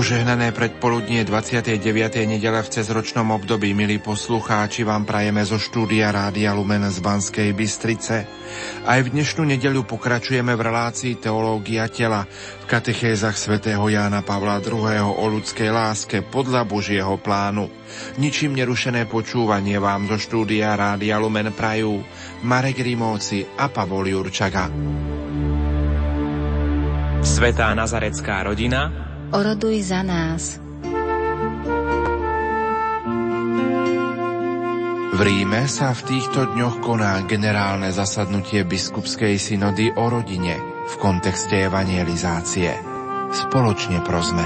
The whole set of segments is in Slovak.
Požehnané predpoludnie 29. nedele v cezročnom období, milí poslucháči, vám prajeme zo štúdia Rádia Lumen z Banskej Bystrice. Aj v dnešnú nedeľu pokračujeme v relácii Teológia tela v katechézach svätého Jána Pavla II. O ľudskej láske podľa Božieho plánu. Ničím nerušené počúvanie vám zo štúdia Rádia Lumen prajú Marek Rimóci a Pavol Jurčaga. Svätá Nazarecká rodina, oroduj za nás. V Ríme sa v týchto dňoch koná generálne zasadnutie biskupskej synody o rodine v kontexte evangelizácie. Spoločne prosme.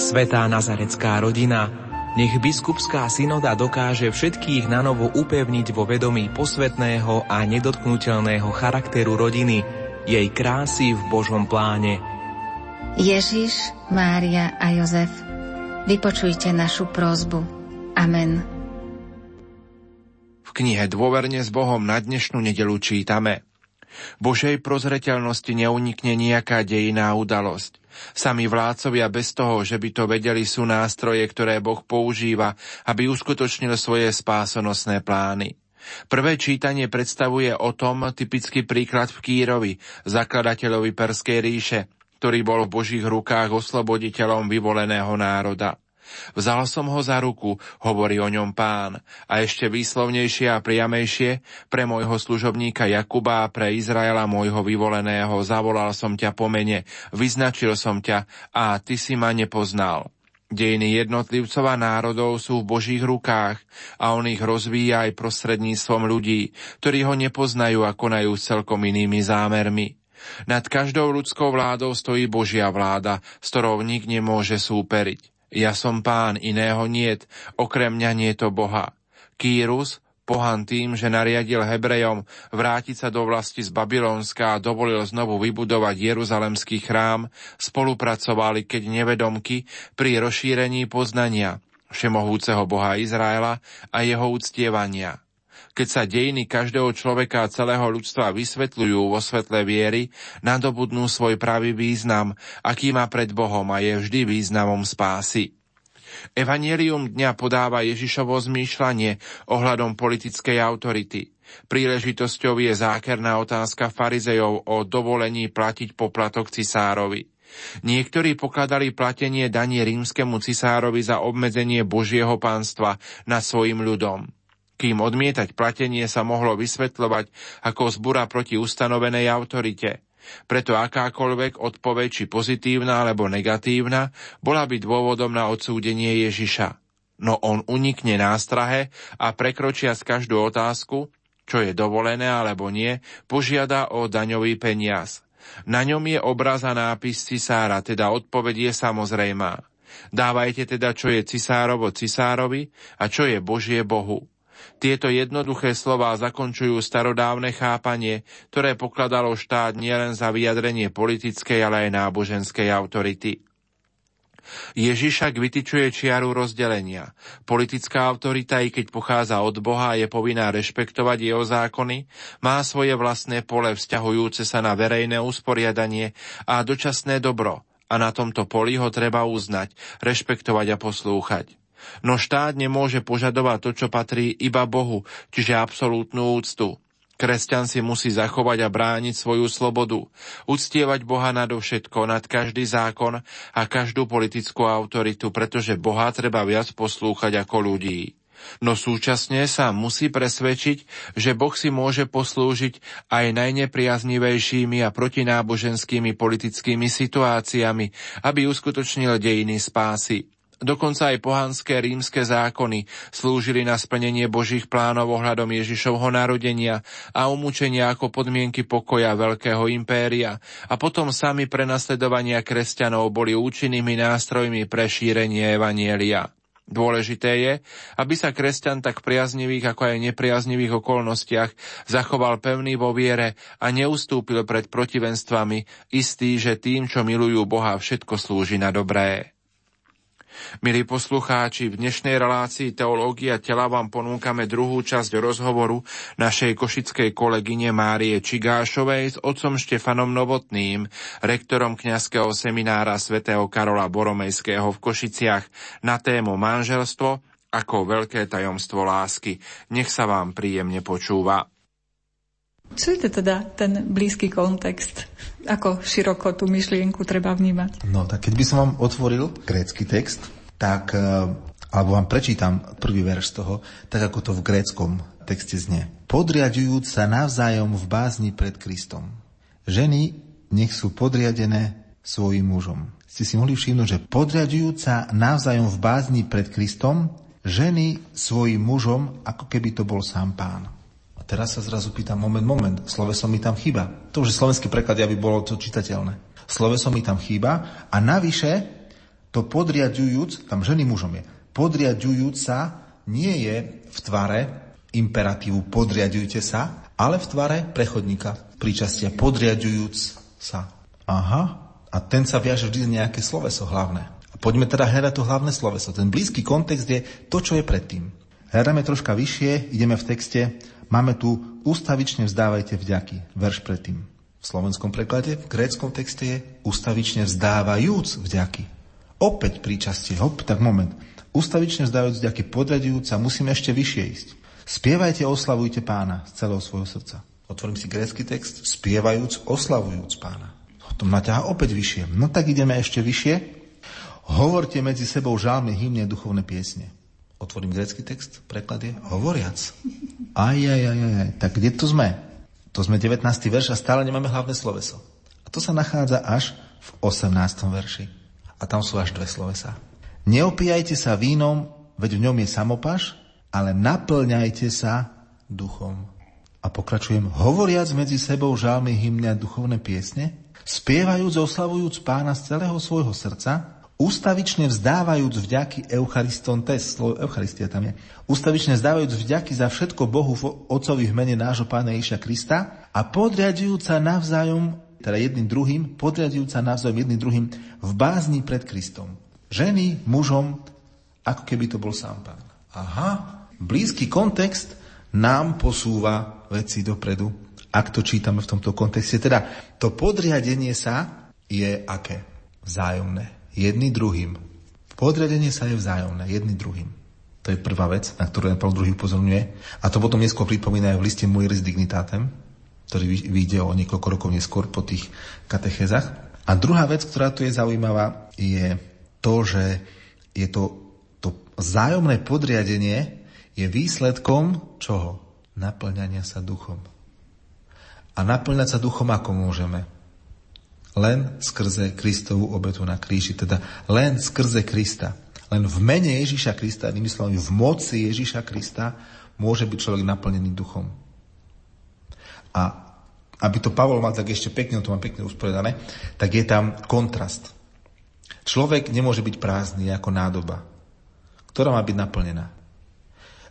Svätá Nazarecká rodina, nech biskupská synoda dokáže všetkých nanovo upevniť vo vedomí posvetného a nedotknuteľného charakteru rodiny, jej krásy v Božom pláne. Ježiš, Mária a Jozef, vypočujte našu prosbu. Amen. V knihe Dôverne s Bohom na dnešnú nedeľu čítame: Božej prozreteľnosti neunikne nejaká dejiná udalosť. Sami vládcovia bez toho, že by to vedeli, sú nástroje, ktoré Boh používa, aby uskutočnil svoje spásonosné plány. Prvé čítanie predstavuje o tom typický príklad v Kýrovi, zakladateľovi Perzskej ríše, ktorý bol v Božích rukách osloboditeľom vyvoleného národa. Vzal som ho za ruku, hovorí o ňom Pán, a ešte výslovnejšie a priamejšie: pre môjho služobníka Jakuba a pre Izraela môjho vyvoleného zavolal som ťa po mene, vyznačil som ťa a ty si ma nepoznal. Dejiny jednotlivcov a národov sú v Božích rukách a on ich rozvíja aj prostredníctvom ľudí, ktorí ho nepoznajú a konajú s celkom inými zámermi. Nad každou ľudskou vládou stojí Božia vláda, s ktorou nik nemôže súperiť. Ja som Pán, iného niet, okrem mňa nie je to Boha. Kýrus, pohan tým, že nariadil Hebrejom vrátiť sa do vlasti z Babylonska a dovolil znovu vybudovať Jeruzalemský chrám, spolupracovali, keď nevedomky, pri rozšírení poznania všemohúceho Boha Izraela a jeho uctievania. Keď sa dejiny každého človeka a celého ľudstva vysvetľujú vo svetle viery, nadobudnú svoj pravý význam, aký má pred Bohom a je vždy významom spásy. Evanjelium dňa podáva Ježišovo zmýšľanie ohľadom politickej autority. Príležitosťou je zákerná otázka farizejov o dovolení platiť poplatok cisárovi. Niektorí pokladali platenie daní rímskemu cisárovi za obmedzenie Božieho pánstva nad svojim ľudom. Kým odmietať platenie sa mohlo vysvetľovať ako zbura proti ustanovenej autorite. Preto akákoľvek odpoveď, či pozitívna alebo negatívna, bola by dôvodom na odsúdenie Ježiša. No on unikne nástrahe a prekročia z každú otázku, čo je dovolené alebo nie, požiada o daňový peniaz. Na ňom je obraz a nápis cisára, teda odpoveď je samozrejmá. Dávajte teda, čo je cisárovo cisárovi a čo je Božie Bohu. Tieto jednoduché slová zakončujú starodávne chápanie, ktoré pokladalo štát nielen za vyjadrenie politickej, ale aj náboženskej autority. Ježiš však vytyčuje čiaru rozdelenia. Politická autorita, i keď pochádza od Boha a je povinná rešpektovať jeho zákony, má svoje vlastné pole vzťahujúce sa na verejné usporiadanie a dočasné dobro. A na tomto poli ho treba uznať, rešpektovať a poslúchať. No štát nemôže požadovať to, čo patrí iba Bohu, čiže absolútnu úctu. Kresťan si musí zachovať a brániť svoju slobodu, uctievať Boha nadovšetko, nad každý zákon a každú politickú autoritu, pretože Boha treba viac poslúchať ako ľudí. No súčasne sa musí presvedčiť, že Boh si môže poslúžiť aj najnepriaznivejšími a protináboženskými politickými situáciami, aby uskutočnil dejiny spásy. Dokonca aj pohanské rímske zákony slúžili na splnenie Božích plánov ohľadom Ježišovho narodenia a umúčenia ako podmienky pokoja veľkého impéria a potom sami prenasledovania kresťanov boli účinnými nástrojmi pre šírenie evanjelia. Dôležité je, aby sa kresťan tak priaznivých ako aj nepriaznivých okolnostiach zachoval pevný vo viere a neustúpil pred protivenstvami, istý, že tým, čo milujú Boha, všetko slúži na dobré. Milí poslucháči, v dnešnej relácii Teológia tela vám ponúkame druhú časť rozhovoru našej košickej kolegyne Márie Čigášovej s otcom Štefanom Novotným, rektorom kňazského seminára svätého Karola Boromejského v Košiciach na tému manželstvo ako veľké tajomstvo lásky. Nech sa vám príjemne počúva. Čo je to teda ten blízky kontext? Ako široko tú myšlienku treba vnímať? No, tak keď by som vám otvoril grécky text, tak, alebo vám prečítam prvý verš toho, tak ako to v gréckom texte znie. Podriadujúc sa navzájom v bázni pred Kristom. Ženy nech sú podriadené svojim mužom. Ste si mohli všimnúť, že podriadujúc sa navzájom v bázni pred Kristom, ženy svojim mužom, ako keby to bol sám Pán. Teraz sa zrazu pýtam, moment, sloveso mi tam chýba. To už je slovenský preklad, aby bolo to čitateľné. Sloveso mi tam chýba a navyše to podriadujúc, tam ženy mužom je, podriadujúc sa nie je v tvare imperatívu podriadujte sa, ale v tvare prechodníka, príčastia podriadujúc sa. Aha, a ten sa viaže vždy nejaké sloveso hlavné. A poďme teda hľadať to hlavné sloveso. Ten blízky kontext je to, čo je predtým. Hľadáme troška vyššie, ideme v texte. Máme tu ustavične vzdávajte vďaky, verš predtým. V slovenskom preklade, v gréckom texte je ustavične vzdávajúc vďaky. Opäť príčastie, tak moment. Ustavične vzdávajúc vďaky, podriadujúc sa, musíme ešte vyššie ísť. Spievajte, oslavujte Pána z celého svojho srdca. Otvorím si grécky text, spievajúc, oslavujúc Pána. To ma ťaha opäť vyššie. No tak ideme ešte vyššie. Hovorte medzi sebou žalmy, hymny, duchovné piesne. Otvorím grécky text, preklad je hovoriac. Aj, tak kde tu sme? To sme 19. verš a stále nemáme hlavné sloveso. A to sa nachádza až v 18. verši. A tam sú až dve slovesa. Neopíjajte sa vínom, veď v ňom je samopaš, ale naplňajte sa duchom. A pokračujem, hovoriac medzi sebou žalmy, hymny a duchovné piesne, spievajúc, oslavujúc Pána z celého svojho srdca, ustavične vzdávajúc vďaky Eucharistontes, slovo Eucharistia tam je, ustavične vzdávajúc vďaky za všetko Bohu Otcovi v mene nášho Pána Ježiša Krista a podriadujúca navzájom, teda jedným druhým, podriadujúca navzájom jedným druhým v bázni pred Kristom. Ženy, mužom, ako keby to bol sám Pán. Aha, blízky kontext nám posúva veci dopredu, ak to čítame v tomto kontexte. Teda to podriadenie sa je aké? Vzájomné. Jedný druhým. Podriadenie sa je vzájomné, jedný druhým. To je prvá vec, na ktorú Pavol II upozorňuje. A to potom neskôr pripomína aj v liste Mujer s dignitátem, ktorý vyjde o niekoľko rokov neskôr po tých katechézach. A druhá vec, ktorá tu je zaujímavá, je to, že je to vzájomné podriadenie je výsledkom čoho? Naplňania sa duchom. A naplňať sa duchom ako môžeme? Len skrze Kristovú obetu na kríži, teda len skrze Krista. Len v mene Ježiša Krista, inými slovami, v moci Ježiša Krista môže byť človek naplnený duchom. A aby to Pavol mal tak ešte pekne, to mám pekne usporiadané, tak je tam kontrast. Človek nemôže byť prázdny ako nádoba, ktorá má byť naplnená.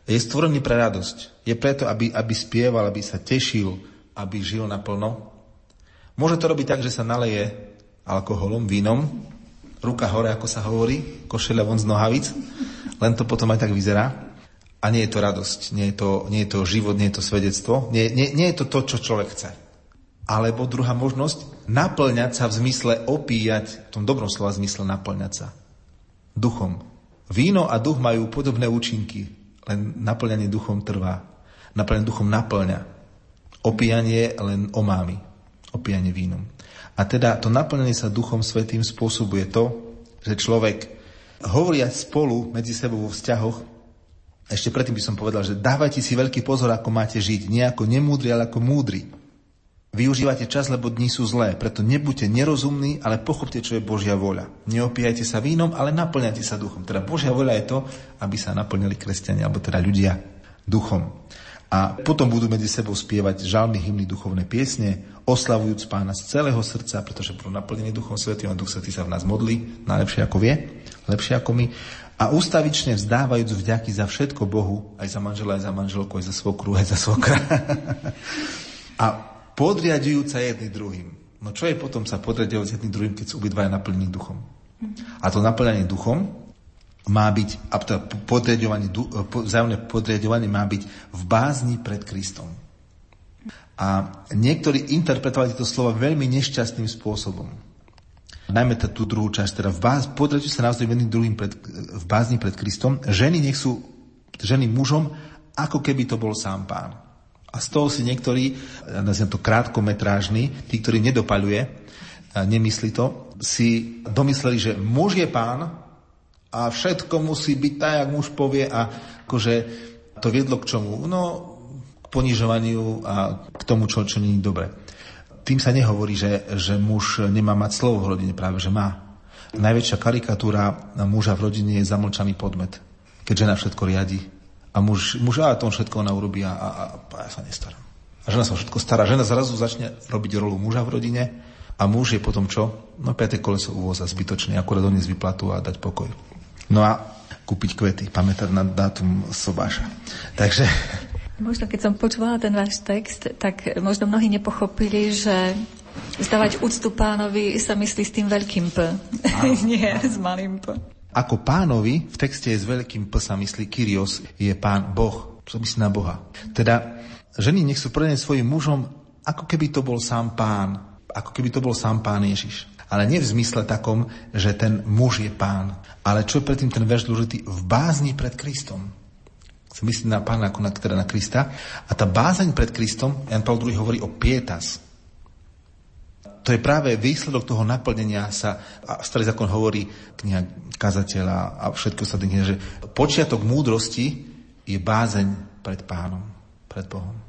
Je stvorený pre radosť. Je preto, aby spieval, aby sa tešil, aby žil naplno. Môže to robiť tak, že sa naleje alkoholom, vínom, ruka hore, ako sa hovorí, košeľa von z nohavic, len to potom aj tak vyzerá. A nie je to radosť, nie je to život, nie je to svedectvo, nie je to to, čo človek chce. Alebo druhá možnosť, naplňať sa v zmysle opíjať, v tom dobrom slova zmysle naplňať sa duchom. Víno a duch majú podobné účinky, len naplňanie duchom trvá. Naplňanie duchom naplňa. Opíjanie len omámi. Opíjanie vínom. A teda to naplnenie sa Duchom Svätým spôsobuje to, že človek hovoriac spolu medzi sebou vo vzťahoch, ešte predtým by som povedal, že dávajte si veľký pozor, ako máte žiť. Nie ako nemúdri, ale ako múdri. Využívate čas, lebo dni sú zlé, preto nebuďte nerozumní, ale pochopte, čo je Božia voľa. Neopíjajte sa vínom, ale naplňajte sa duchom. Teda Božia voľa je to, aby sa naplnili kresťania, alebo teda ľudia duchom. A potom budú medzi sebou spievať žalmy, hymny, duchovné piesne, oslavujúc Pána z celého srdca, pretože bol naplnený Duchom Svätým a Duch Svätý sa v nás modlí, najlepšie ako vie, lepšie ako my. A ustavične vzdávajúc vďaky za všetko Bohu, aj za manžela, aj za manželku, aj za svokru, aj za svokra. A podriadujúc sa jedným druhým. No čo je potom sa podriadujúc jedným druhým, keď sú obidvaja naplnení duchom? A to naplnenie duchom má byť, a to vzájomné podriadovanie má byť v bázni pred Kristom. A niektorí interpretovali tieto slova veľmi nešťastným spôsobom. Najmä tú druhú časť, teda podriadujú sa navzájom jedným druhým v bázni pred Kristom. Ženy nech sú ženy mužom, ako keby to bol sám Pán. A z toho si niektorí, nazviem to krátkometrážni, tí, ktorí nedopaľuje, nemyslí to, si domysleli, že muž je Pán, a všetko musí byť tak, jak muž povie, a akože to viedlo k čomu? No, k ponižovaniu a k tomu, čo nie je dobre. Tým sa nehovorí, že muž nemá mať slovo v rodine, práve že má. Najväčšia karikatúra muža v rodine je zamlčaný podmet, keď žena všetko riadi. A muž a to všetko ona urobí a ja sa nestarám. A žena sa všetko stará. Žena zrazu začne robiť rolu muža v rodine a muž je potom čo? No, päté koleso uvoza zbytočne, akurát doniesť výplatu a dať pokoj. No a kúpiť kvety, pamätať na dátum sobáša. Takže... Možno keď som počúvala ten váš text, tak možno mnohí nepochopili, že zdávať úctu Pánovi sa myslí s tým veľkým P. Nie s malým P. Ako Pánovi v texte s veľkým P sa myslí Kyrios, je Pán Boh. To myslí na Boha. Teda ženy nech sú predané svojim mužom, ako keby to bol sám Pán. Ako keby to bol sám Pán Ježiš. Ale nie v zmysle takom, že ten muž je Pán. Ale čo je predtým ten verš dôležitý? V bázni pred Kristom. Chcem myslieť na Pána, ako teda na Krista. A tá bázeň pred Kristom, Ján Pavol II hovorí o pietas. To je práve výsledok toho naplnenia sa. A starý zákon hovorí, kniha Kazateľa a všetko sa dnes, že počiatok múdrosti je bázeň pred Pánom, pred Bohom.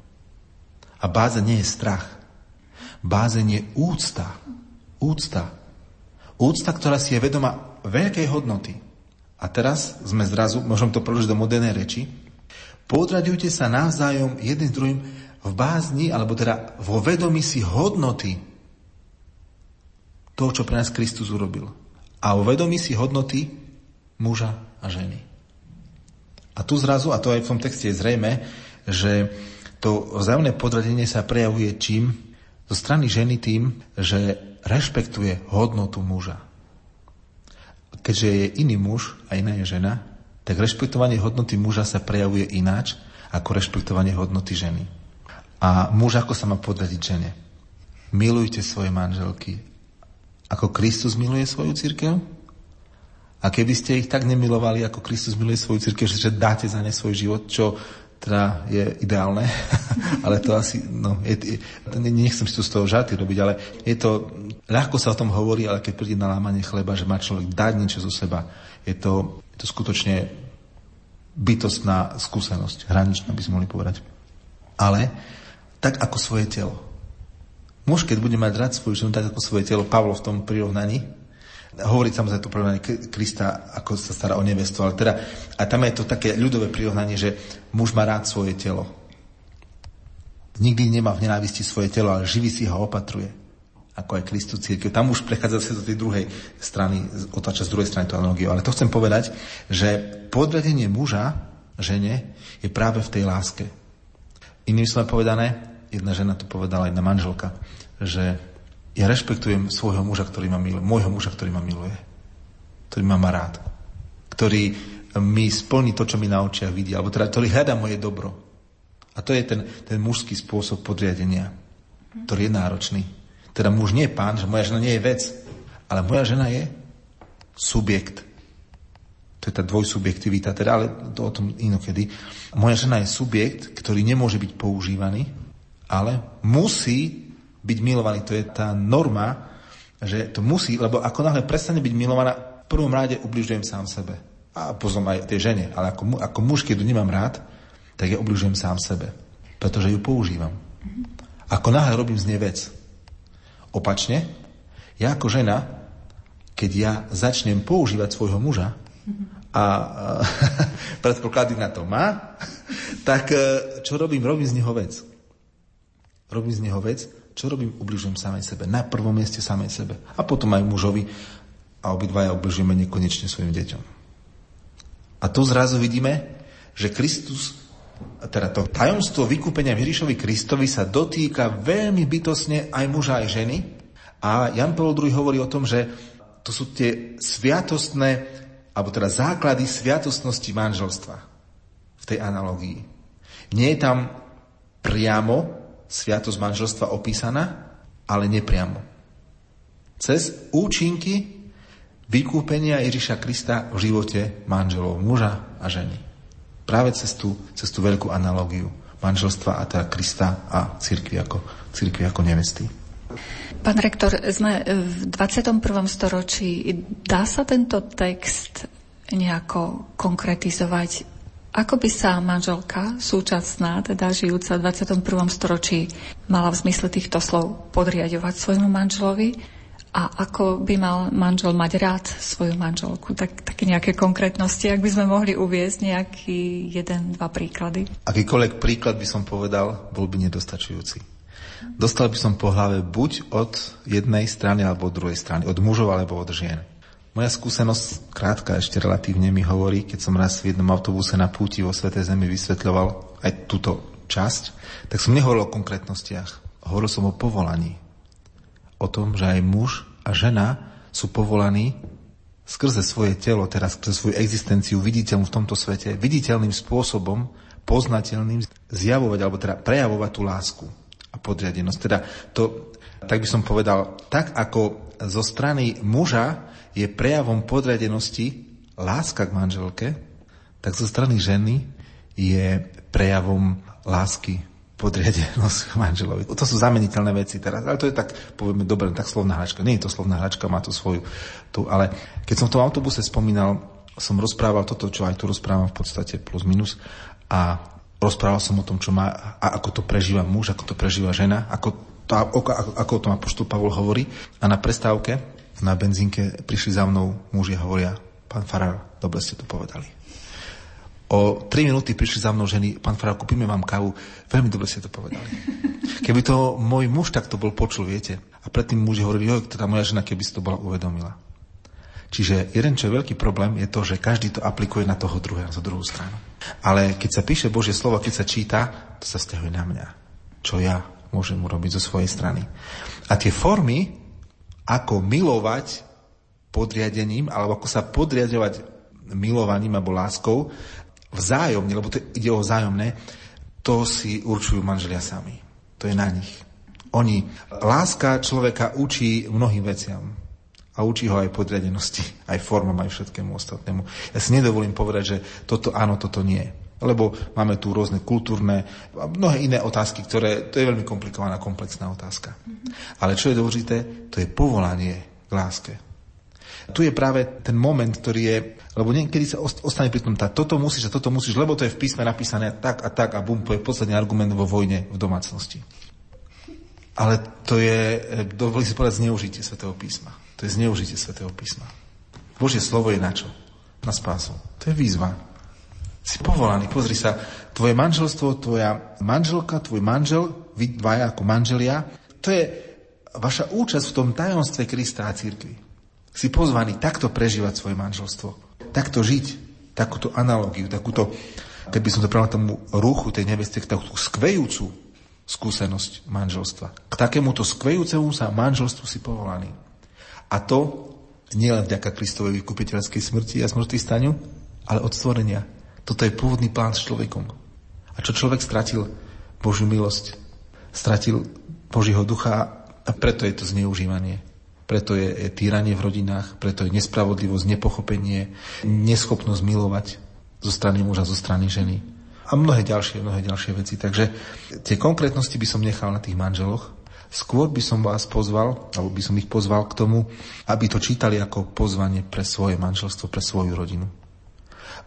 A bázeň nie je strach. Bázeň je úcta. Úcta. Úcta, ktorá si je vedomá veľkej hodnoty. A teraz sme zrazu, môžem to preložiť do modernej reči, podraďujte sa navzájom jeden s druhým v bázni, alebo teda vo vedomí si hodnoty toho, čo pre nás Kristus urobil. A vo vedomí si hodnoty muža a ženy. A tu zrazu, a to aj v tom texte je zrejme, že to vzájomné podradenie sa prejavuje čím? Zo strany ženy tým, že rešpektuje hodnotu muža. Keďže je iný muž a iná je žena, tak rešpektovanie hodnoty muža sa prejavuje ináč ako rešpektovanie hodnoty ženy. A muž ako sa má podrediť žene? Milujte svoje manželky. Ako Kristus miluje svoju cirkev? A keby ste ich tak nemilovali, ako Kristus miluje svoju cirkev, že dáte za ne svoj život, čo teda je ideálne, ale to asi, no, nechcem si tu z toho žarty robiť, ale je to, ľahko sa o tom hovorí, ale keď príde na lámanie chleba, že má človek dať niečo zo seba, je to skutočne bytostná skúsenosť, hraničná by sme mohli povedať. Ale tak ako svoje telo. Muž, keď bude mať rád svoju ženu, tak ako svoje telo, Pavol v tom prirovnaní, hovorí samozrejme to prirovnanie Krista, ako sa stará o nevestu, ale teda, a tam je to také ľudové prirovnanie, že muž má rád svoje telo. Nikdy nemá v nenávisti svoje telo, ale živí si ho opatruje. Ako aj Kristus cirkev. Tam už prechádza sa do tej druhej strany, otáča z druhej strany tú analogiu. Ale to chcem povedať, že podradenie muža žene je práve v tej láske. Iným som povedané, jedna žena to povedala, jedna manželka, že ja rešpektujem svojho muža, ktorý ma miluje, môjho muža, ktorý ma miluje, ktorý ma má rád, ktorý mi splní to, čo mi na očiach vidí, alebo teda, ktorý hľadá moje dobro. A to je ten mužský spôsob podriadenia, ktorý je náročný. Teda muž nie je Pán, že moja žena nie je vec, ale moja žena je subjekt. To je tá dvojsubjektivita, teda, ale to o tom inokedy. Moja žena je subjekt, ktorý nemôže byť používaný, ale musí byť milovaný, to je tá norma, že to musí, lebo ako náhle prestane byť milovaná, v prvom rade ubližujem sám sebe. A potom aj tej žene, ale ako muž, keď ju nemám rád, tak ja ubližujem sám sebe, pretože ju používam. Ako náhle robím z nej vec. Opačne, ja ako žena, keď ja začnem používať svojho muža a predpoklady na to má, tak čo robím? Robím z neho vec, čo robím? Ubližujem samej sebe. Na prvom mieste samej sebe. A potom aj mužovi. A obidvaja ubližujeme nekonečne svojim deťom. A tu zrazu vidíme, že Kristus, teda to tajomstvo vykúpenia Ježišovi Kristovi sa dotýka veľmi bytostne aj muža, aj ženy. A Ján Pavol II hovorí o tom, že to sú tie sviatostné a alebo teda základy sviatostnosti manželstva v tej analógii. Nie je tam priamo sviatosť manželstva opísaná, ale nepriamo. Cez účinky vykúpenia Ježiša Krista v živote manželov, muža a ženy. Práve cez tú veľkú analógiu manželstva a teda Krista a cirkvi ako nevesty. Pán rektor, sme v 21. storočí. Dá sa tento text nejako konkretizovať? Ako by sa manželka súčasná, teda žijúca v 21. storočí, mala v zmysle týchto slov podriadovať svojmu manželovi? A ako by mal manžel mať rád svoju manželku? Také nejaké konkrétnosti, ak by sme mohli uviesť nejaký 1-2 príklady. Akýkoľvek príklad by som povedal, bol by nedostačujúci. Dostal by som po hlave buď od jednej strany alebo od druhej strany, od mužov alebo od žien. Moja skúsenosť, krátka ešte relatívne, mi hovorí, keď som raz v jednom autobuse na púti vo Svätej Zemi vysvetľoval aj túto časť, tak som nehovoril o konkrétnostiach, hovoril som o povolaní. O tom, že aj muž a žena sú povolaní skrze svoje telo, teraz skrze svoju existenciu viditeľnú v tomto svete, viditeľným spôsobom, poznateľným, zjavovať alebo teda prejavovať tú lásku a podriadenosť. Teda to, tak by som povedal, tak ako zo strany muža je prejavom podriadenosti láska k manželke, tak zo strany ženy je prejavom lásky podriadenosť k manželovi. To sú zameniteľné veci teraz, ale to je tak, povieme, dobre, tak slovná hračka. Nie je to slovná hračka, má to svoju tu, ale keď som v tom autobuse spomínal, som rozprával toto, čo aj tu rozprávam v podstate plus minus a rozprával som o tom, čo má, a ako to prežíva muž, ako to prežíva žena, ako o tom apoštol Pavol hovorí. A na prestávke, na benzínke prišli za mnou muži a hovoria: pán farár, dobre ste to povedali. O 3 minúty prišli za mnou ženy: pán farár, kúpime vám kávu, veľmi dobre ste to povedali. Keby to môj muž takto bol počul, viete. A predtým muži hovorili: joj, teda moja žena, keby si to bola uvedomila. Čiže jeden, čo je veľký problém, je to, že každý to aplikuje na toho druhého, na druhú stranu. Ale keď sa píše Božie slovo, keď sa číta, to sa vzťahuje na mňa. Čo ja môžem urobiť zo svojej strany. A tie formy, ako milovať podriadením, alebo ako sa podriadovať milovaním alebo láskou, vzájomne, lebo to ide o vzájomné, to si určujú manželia sami. To je na nich. Láska človeka učí mnohým veciam. A učí ho aj podriadenosti, aj formám, aj všetkému ostatnému. Ja si nedovolím povedať, že toto áno, toto nie. Lebo máme tu rôzne kultúrne a mnohé iné otázky, ktoré, to je veľmi komplikovaná, komplexná otázka. Ale čo je dôležité, to je povolanie k láske. Tu je práve ten moment, ktorý je, lebo niekedy sa ostane pri tom, toto musíš, lebo to je v písme napísané tak a bum, to je posledný argument vo vojne v domácnosti. Ale to je, dovolí si povedať, zneužitie Svätého písma. To je zneužitie Svätého písma. Božie slovo je na čo? Na spásu. To je výzva. Si povolaný, pozri sa. Tvoje manželstvo, tvoja manželka, tvoj manžel, vy dvaja ako manželia, to je vaša účasť v tom tajomstve Krista a cirkvi. Si pozvaný takto prežívať svoje manželstvo. Takto žiť. Takúto analógiu, takúto, keby som to pravil tomu ruchu tej neveste, takúto skvejúcu skúsenosť manželstva. K takémuto skvejúcemu sa manželstvu si povolaný. A to nielen vďaka Kristovej vykupiteľskej smrti a smrti staniu, ale od stvorenia. Toto je pôvodný plán s človekom. A čo človek stratil? Božiu milosť. Stratil Božieho ducha a preto je to zneužívanie. Preto je týranie v rodinách, preto je nespravodlivosť, nepochopenie, neschopnosť milovať zo strany muža, zo strany ženy. A mnohé ďalšie veci. Takže tie konkrétnosti by som nechal na tých manželoch. Skôr by som vás pozval, alebo by som ich pozval k tomu, aby to čítali ako pozvanie pre svoje manželstvo, pre svoju rodinu.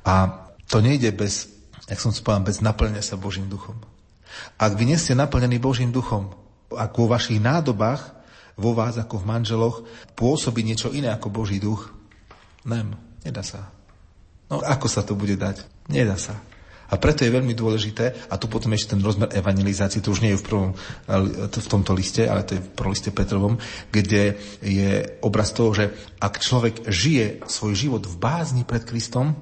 A to nejde bez, jak som spovedal, bez naplňania sa Božím duchom. Ak vy nie ste naplnení Božím duchom, ak vo vašich nádobách, vo vás ako v manželoch, pôsobí niečo iné ako Boží duch, nedá sa. No ako sa to bude dať? Nedá sa. A preto je veľmi dôležité, a tu potom ešte ten rozmer evangelizácie, to už nie je v tomto liste, ale to je pro liste Petrovom, kde je obraz toho, že ak človek žije svoj život v bázni pred Kristom,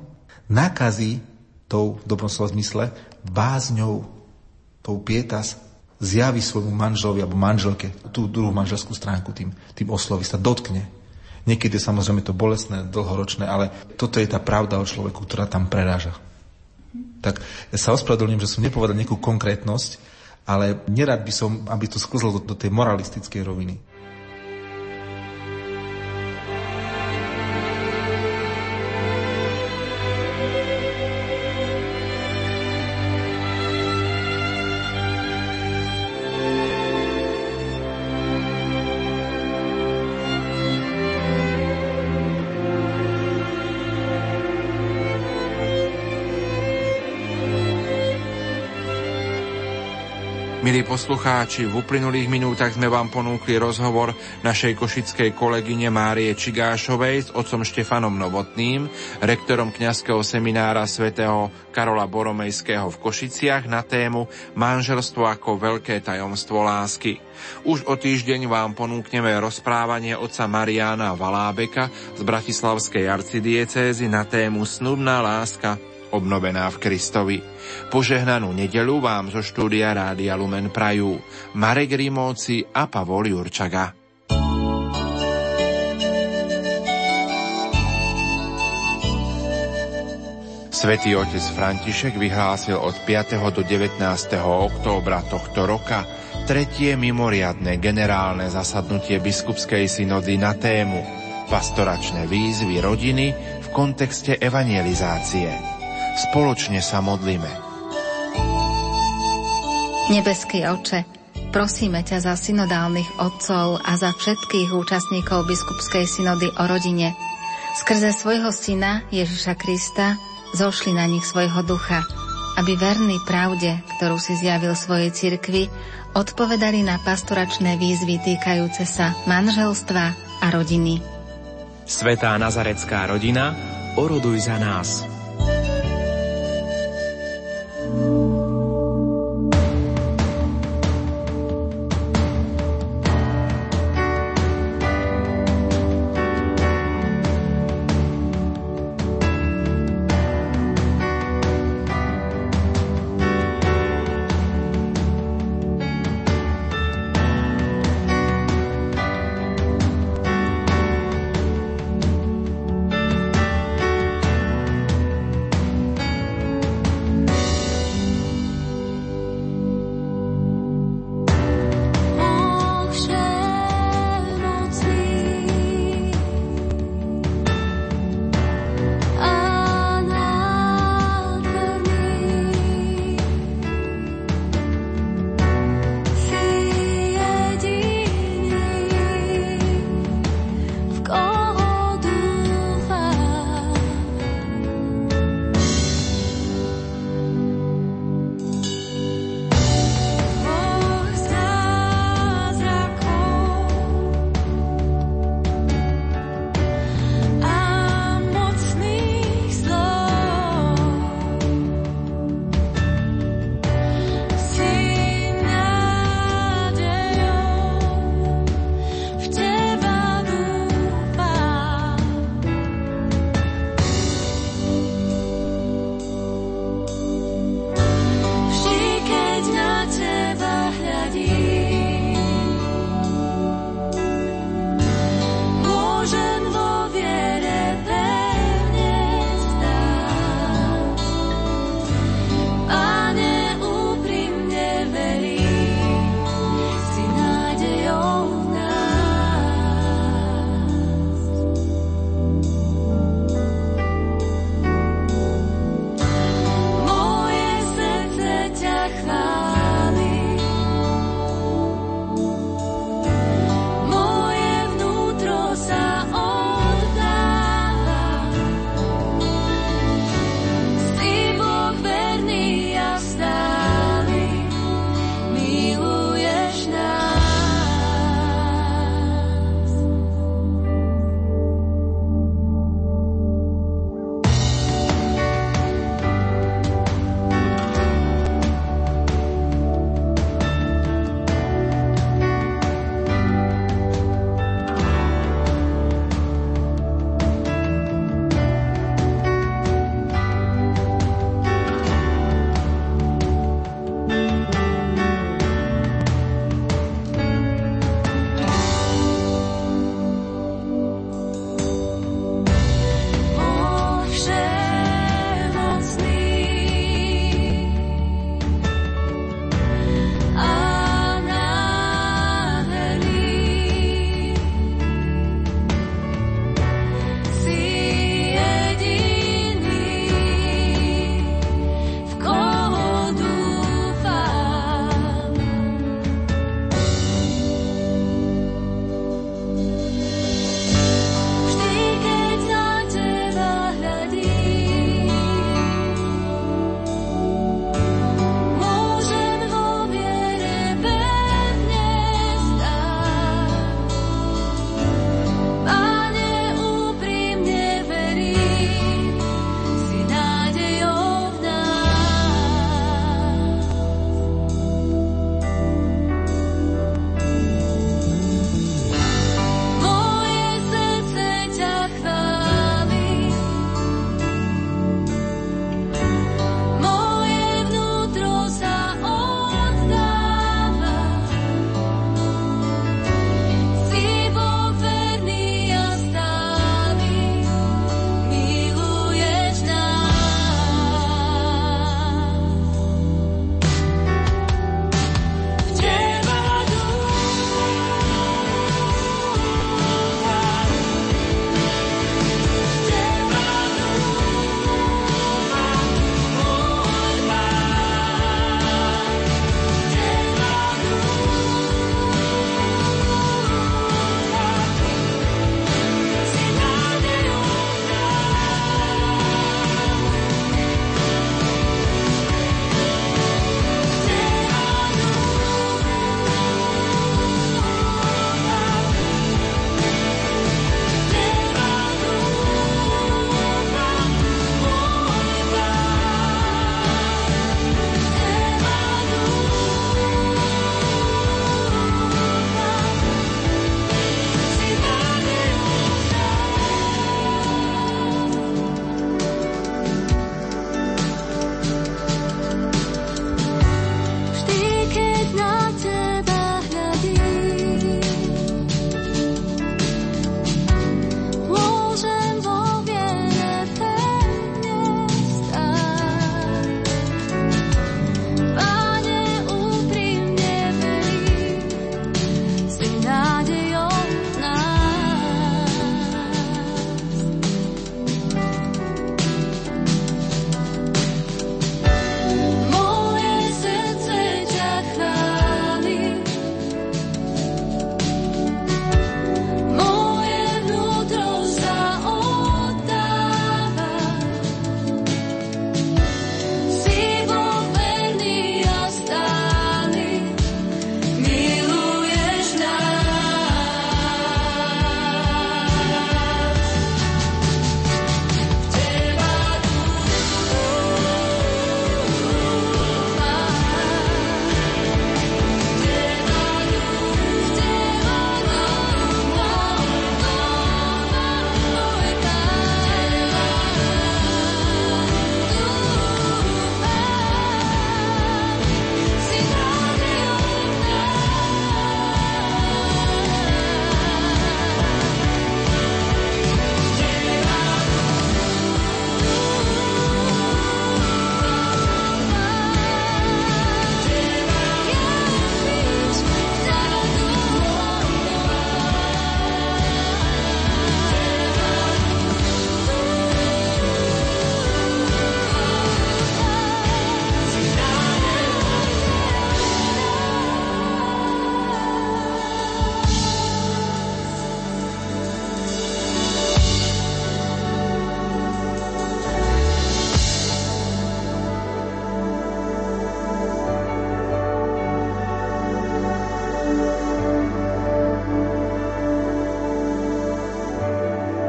nakazí tou, v dobrom slova zmysle, bázňou, tou pietas, zjaví svojmu manželovi alebo manželke tú druhú manželskú stránku, tým osloví, sa dotkne Niekedy samozrejme to bolestné, dlhoročné, ale toto je tá pravda o človeku, ktorá tam preráža. Tak ja sa ospravedlňujem, že som nepovedal nejakú konkrétnosť, ale nerad by som, aby to sklzlo do tej moralistickej roviny. Milí poslucháči, v uplynulých minútach sme vám ponúkli rozhovor našej košickej kolegyne Márie Čigášovej s otcom Štefanom Novotným, rektorom kňazského seminára svätého Karola Boromejského v Košiciach na tému Manželstvo ako veľké tajomstvo lásky. Už o týždeň vám ponúkneme rozprávanie otca Mariána Valábeka z Bratislavskej arcidiecézy na tému Snubná láska obnovená v Kristovi. Požehnanú nedeľu vám zo štúdia Rádia Lumen prajú Marek Rimóci a Pavol Jurčaga. Svätý otec František vyhlásil od 5. do 19. októbra tohto roka tretie mimoriadne generálne zasadnutie biskupskej synody na tému Pastoračné výzvy rodiny v kontexte evangelizácie. Spoločne sa modlíme. Nebeský Oče, prosíme ťa za synodálnych otcov a za všetkých účastníkov biskupskej synody o rodine. Skrze svojho syna Ježiša Krista zošli na nich svojho ducha, aby verní pravde, ktorú si zjavil svojej cirkvi, odpovedali na pastoračné výzvy týkajúce sa manželstva a rodiny. Svätá Nazarecká rodina, oroduj za nás.